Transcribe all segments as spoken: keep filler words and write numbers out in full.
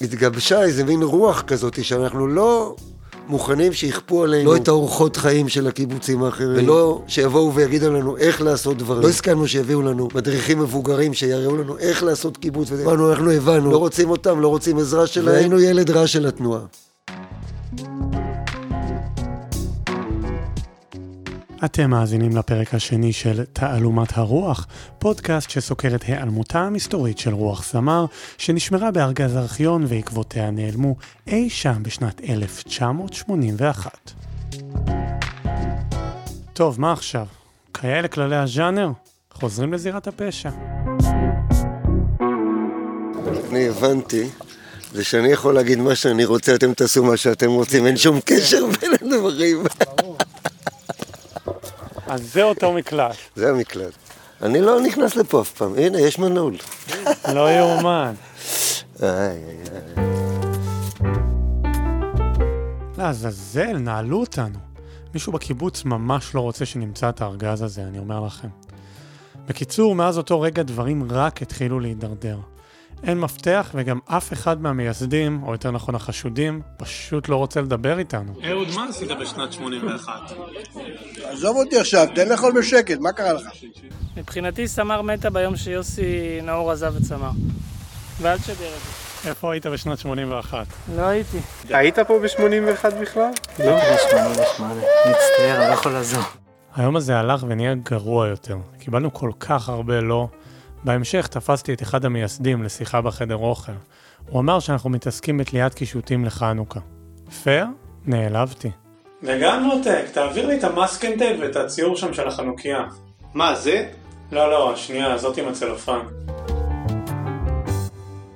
התגבשה איזה מין רוח כזאת שאנחנו לא מוכנים שיכפו עלינו לא את האורחות חיים של הקיבוצים האחרים, ולא שיבואו ויגידו לנו איך לעשות דברים. לא הסכמנו שיביאו לנו מדריכים מבוגרים שיראו לנו איך לעשות קיבוץ, ואמרנו, אנחנו הבנו, לא רוצים אותם, לא רוצים עזרה שלהם, והיינו ילד רע של התנועה. אתם מאזינים לפרק השני של תעלומת הרוח, פודקאסט שסוקר את היעלמותה המסתורית של רוח סמר, שנשמרה בארגז ארכיון ועקבותיה נעלמו אי שם בשנת אלף תשע מאות שמונים ואחת. טוב, מה עכשיו? כיאה לכללי הז'אנר, חוזרים לזירת הפשע. אני הבנתי, זה שאני יכול להגיד מה שאני רוצה, אתם תעשו מה שאתם רוצים, אין שום קשר בין הדברים. אז זה אותו מקלט. זה המקלט. אני לא נכנס לפה אף פעם. הנה, יש מנעול. לא יאומן. לעזאזל, נעלו אותנו. מישהו בקיבוץ ממש לא רוצה שנמצא את הארגז הזה, אני אומר לכם. בקיצור, מאז אותו רגע דברים רק התחילו להידרדר. אין מפתח, וגם אף אחד מהמייסדים, או יותר נכון החשודים, פשוט לא רוצה לדבר איתנו. אהוד, מה עשית בשנת שמונים ואחת? עזוב אותי עכשיו, תן לאכול בשקט, מה קרה לך? מבחינתי סמר מתה ביום שיוסי נאור עזב את סמר. ואל תשדר את זה. איפה היית בשנת שמונים ואחת? לא הייתי. היית פה ב-שמונים ואחת בכלל? לא, ב-שמונים ושמונה. מצטער, אני לא יכול לעזור. היום הזה הלך ונהיה גרוע יותר. קיבלנו כל כך הרבה לא... בהמשך תפסתי את אחד המייסדים לשיחה בחדר אוכל. הוא אמר שאנחנו מתעסקים בתליית קישוטים לחנוכה. פייר? נעלבתי. וגם מותק, תעביר לי את המסקנטייפ ואת הציור שם של החנוכיה. מה, זה? לא, לא, השנייה, זאת עם הצלופן.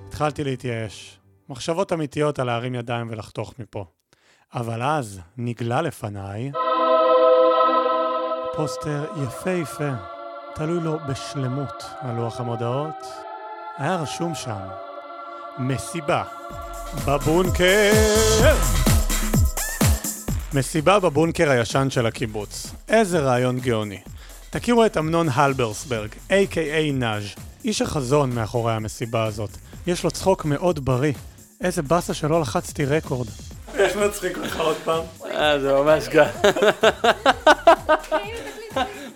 התחלתי להתייאש. מחשבות אמיתיות על להרים ידיים ולחתוך מפה. אבל אז נגלה לפניי... פוסטר יפה יפה. תלוי לו בשלמות על לוח המודעות. היה רשום שם מסיבה בבונקר. מסיבה בבונקר הישן של הקיבוץ. איזה רעיון גאוני. תכירו את אמנון הלברסברג, איי קיי איי נאז', איש החזון מאחורי המסיבה הזאת. יש לו צחוק מאוד בריא. איזה בסה שלא לחצתי רקורד. איך נצחיק לך עוד פעם? אה, זה ממש גל.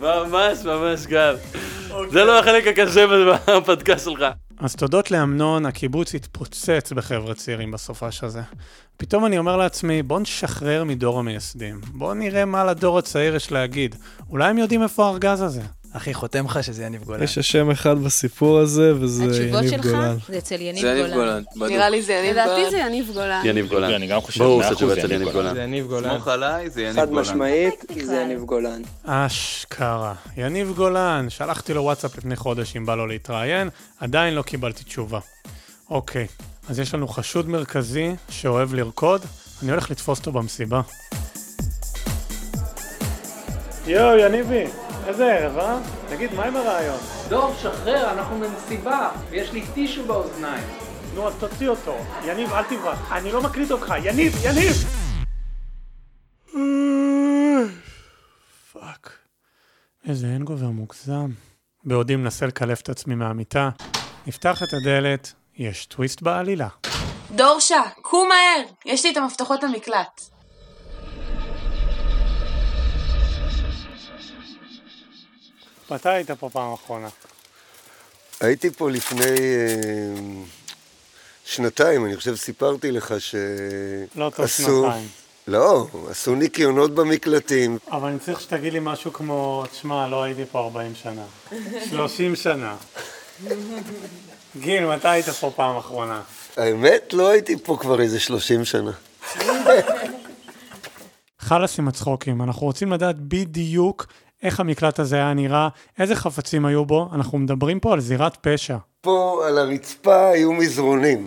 ממש ממש גל. זה לא החלק הקשה בפודקאסט שלך. אז תודות לאמנון, הקיבוץ התפוצץ בחבר'ה צעירים בסופש הזה. פתאום אני אומר לעצמי, בוא נשחרר מדור המייסדים. בוא נראה מה לדור הצעיר יש להגיד. אולי הם יודעים איפה הארגז הזה. אחי, חותם לך שזה יניב גולן. יש השם אחד בסיפור הזה, וזה יניב גולן. התשובות שלך זה אצל יניב גולן. נראה לי זה יניב גולן. לדעתי זה יניב גולן. יניב גולן. אני גם חושב שזה יניב גולן. זה יניב גולן. סמוך עליי, זה יניב גולן. חד משמעית, זה יניב גולן. אשכרה. יניב גולן. שלחתי לו וואטסאפ לפני חודש אם בא לו להתראיין, עדיין לא קיבלתי תשובה. אוקיי, אז יש לנו חשוד מרכזי שאוהב לרקוד. אני הולך לתפוס אותו במסיבה. יואו, יניבי. איזה ערב, אה? תגיד, מה עם הרעיון? דור, שחרר, אנחנו במסיבה, ויש לי טישו באוזניים. נו, אז תוציא אותו. יניב, אל תברח. אני לא מקליט אותך. יניב, יניב! פאק. איזה אין גובר מוגזם. בעודי מנסה לקלף את עצמי מהמיטה, נפתח את הדלת, יש טוויסט בעלילה. דורשה, קום מהר! יש לי את המפתחות למקלט. מתי היית פה פעם האחרונה? הייתי פה לפני שנתיים, אני חושב סיפרתי לך ש... לא טוב שנתיים. לא, עשו ניקיונות במקלטים. אבל אני צריך שתגיד לי משהו כמו, תשמע, לא הייתי פה ארבעים שנה. שלושים שנה. גיל, מתי היית פה פעם האחרונה? האמת, לא הייתי פה כבר איזה שלושים שנה. חלס עם הצחוקים, אנחנו רוצים לדעת בדיוק... איך המקלט הזה היה נראה, איזה חפצים היו בו, אנחנו מדברים פה על זירת פשע. פה על הרצפה היו מזרונים.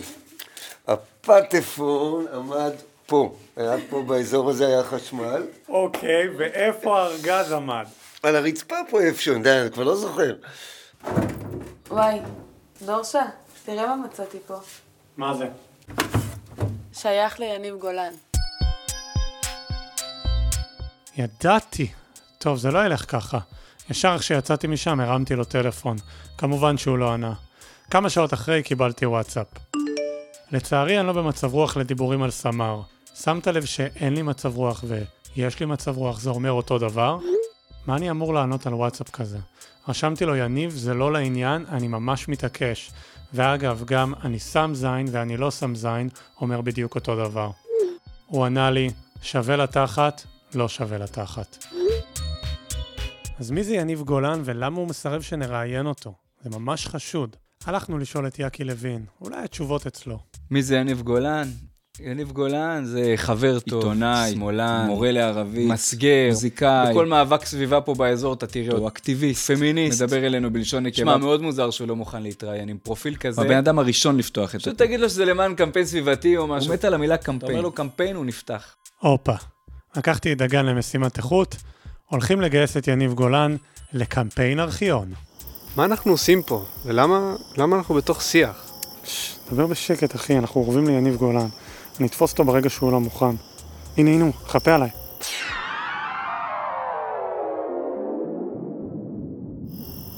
הפטפון עמד פה, היה פה באזור הזה היה חשמל. אוקיי, ואיפה הארגז עמד? על הרצפה פה איפשהו, אני כבר לא זוכר. וואי, דורשה, תראה מה מצאתי פה. מה זה? שייך ליניב גולן. ידעתי. טוב, זה לא ילך ככה. ישר כשיצאתי משם הרמתי לו טלפון, כמובן שהוא לא ענה. כמה שעות אחרי קיבלתי וואטסאפ. לצערי אני לא במצב רוח לדיבורים על סמר. שמת לב שאין לי מצב רוח ויש לי מצב רוח, זה אומר אותו דבר? מה אני אמור לענות על וואטסאפ כזה? רשמתי לו יניב, זה לא לעניין, אני ממש מתעקש. ואגב, גם אני שם זין ואני לא שם זין, אומר בדיוק אותו דבר. הוא ענה לי, שווה לתחת, לא שווה לתחת. אז מי זה יניב גולן ולמה הוא מסרב שנראיין אותו? זה ממש חשוד. הלכנו לשאול את יקי לוין, אולי התשובות אצלו. מי זה יניב גולן? יניב גולן זה חבר טוב, עיתונאי, שמאלן, מורה לערבית, מסגר, מוזיקאי. בכל מאבק סביבה פה באזור אתה תראה אותו. אקטיביסט, פמיניסט. מדבר אלינו בלשון נקבה. שמע, מאוד מוזר שהוא לא מוכן להתראיין עם פרופיל כזה. הבן אדם הראשון לפתוח את זה. פשוט תגיד לו שזה למען קמפיין סביבתי או משהו. הוא מת על המילה קמפיין. אתה אומר לו קמפיין, הוא נפתח. אופה, לקחתי את דגן למשימת איכות, הולכים לגייס את יניב גולן לקמפיין ארכיון. מה אנחנו עושים פה? ולמה למה אנחנו בתוך שיח? דבר בשקט, אחי, אנחנו עורבים ליניב גולן. אני אתפוס אותו ברגע שהוא לא מוכן. הנה, הנה, חפה עליי.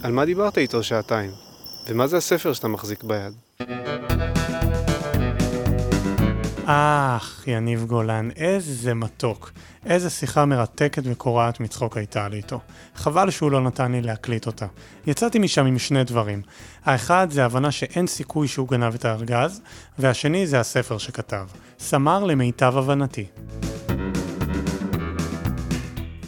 על מה דיברת איתו שעתיים? ומה זה הספר שאתה מחזיק ביד? אך, יניב גולן, איזה מתוק. איזה שיחה מרתקת וקורעת מצחוק הייתה לי איתו. חבל שהוא לא נתן לי להקליט אותה. יצאתי משם עם שני דברים. האחד זה ההבנה שאין סיכוי שהוא גנב את הארגז, והשני זה הספר שכתב. סמר למיטב הבנתי.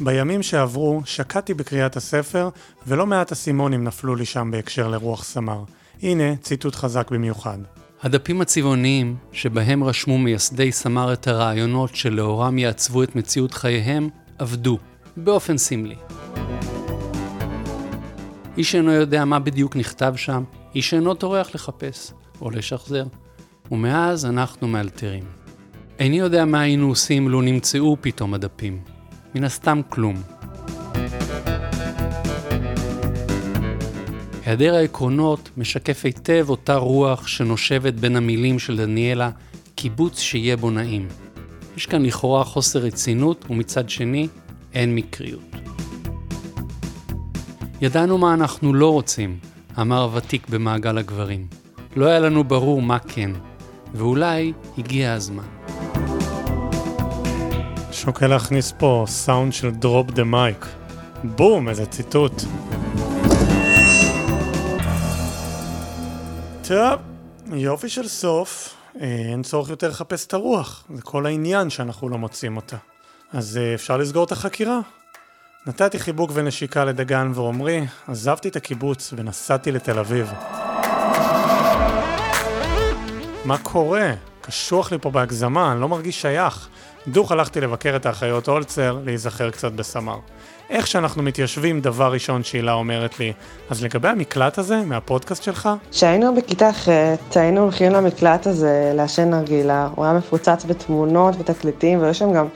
בימים שעברו, שקעתי בקריאת הספר, ולא מעט הסימונים נפלו לי שם בהקשר לרוח סמר. הנה ציטוט חזק במיוחד. הדפים הצבעוניים שבהם רשמו מייסדי סמר את הרעיונות שלאורם יעצבו את מציאות חייהם עבדו, באופן סמלי. איש אינו יודע מה בדיוק נכתב שם, איש אינו טורח לחפש או לשחזר, ומאז אנחנו מאלתרים. איני יודע מה היינו עושים לו נמצאו פתאום הדפים, מן הסתם כלום. היעדר העקרונות משקף היטב אותה רוח שנושבת בין המילים של דניאלה, קיבוץ שיהיה בו נעים. יש כאן לכאורה חוסר רצינות ומצד שני אין מקריות. ידענו מה אנחנו לא רוצים, אמר ותיק במעגל הגברים. לא היה לנו ברור מה כן, ואולי הגיע הזמן. שוקל להכניס פה סאונד של דרופ דה מייק. בום, איזה ציטוט. טוב, יופי של סוף, אין צורך יותר לחפש את הרוח, זה כל העניין שאנחנו לא מוצאים אותה. אז אפשר לסגור את החקירה. נתתי חיבוק ונשיקה לדגן ועומרי, עזבתי את הקיבוץ ונסעתי לתל אביב. מה קורה? קשוח לי פה בהגזמה, אני לא מרגיש שייך. דוך הלכתי לבקר את האחיות הולצר, להיזכר קצת בסמר. איך שאנחנו מתיישבים, דבר ראשון שאלה אומרת לי, אז לגבי המקלט הזה, מהפודקאסט שלך? כשהיינו בכיתה ח' היינו הולכים למקלט הזה, לעשן נרגילה, הוא היה מפוצץ בתמונות ותקליטים, ויש שם גם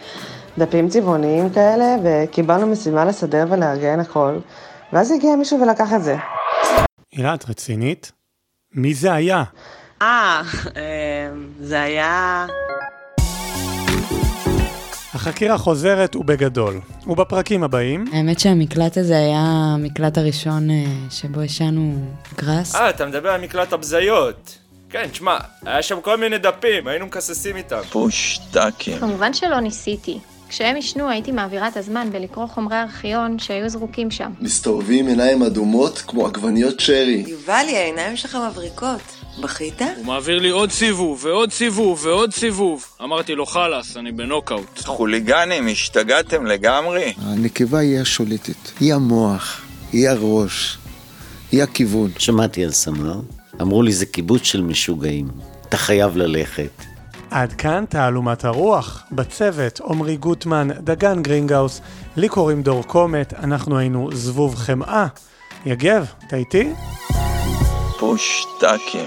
דפים צבעוניים כאלה, וקיבלנו משימה לסדר ולארגן הכל, ואז הגיע מישהו ולקח את זה. אילה, את רצינית? מי זה היה? אה, זה היה... החקירה חוזרת ובגדול, ובפרקים הבאים... האמת שהמקלט הזה היה המקלט הראשון שבו ישנו גרס. אה, אתה מדבר על מקלט הבזיות. כן, תשמע, היה שם כל מיני דפים, היינו מקססים איתם. פושטקים. כמובן שלא ניסיתי. כשהם ישנו הייתי מעבירה את הזמן בלקרוא חומרי ארכיון שהיו זרוקים שם. מסתובבים עיניים אדומות כמו עגבניות שרי. יובלי, העיניים שלך מבריקות. בחית? הוא מעביר לי עוד סיבוב, ועוד סיבוב, ועוד סיבוב. אמרתי לו, חלס, אני בנוקאוט. חוליגנים, השתגעתם לגמרי? הנקבה היא השולטת. היא המוח, היא הראש, היא הכיוון. שמעתי על סמר, אמרו לי, זה קיבוץ של משוגעים. אתה חייב ללכת. עד כאן תעלומת הרוח. בצוות, עומרי גוטמן, דגן גרינגאוס, לי קוראים דור קומט, אנחנו היינו זבוב חמאה. יגב, אתה איתי? פושטקים.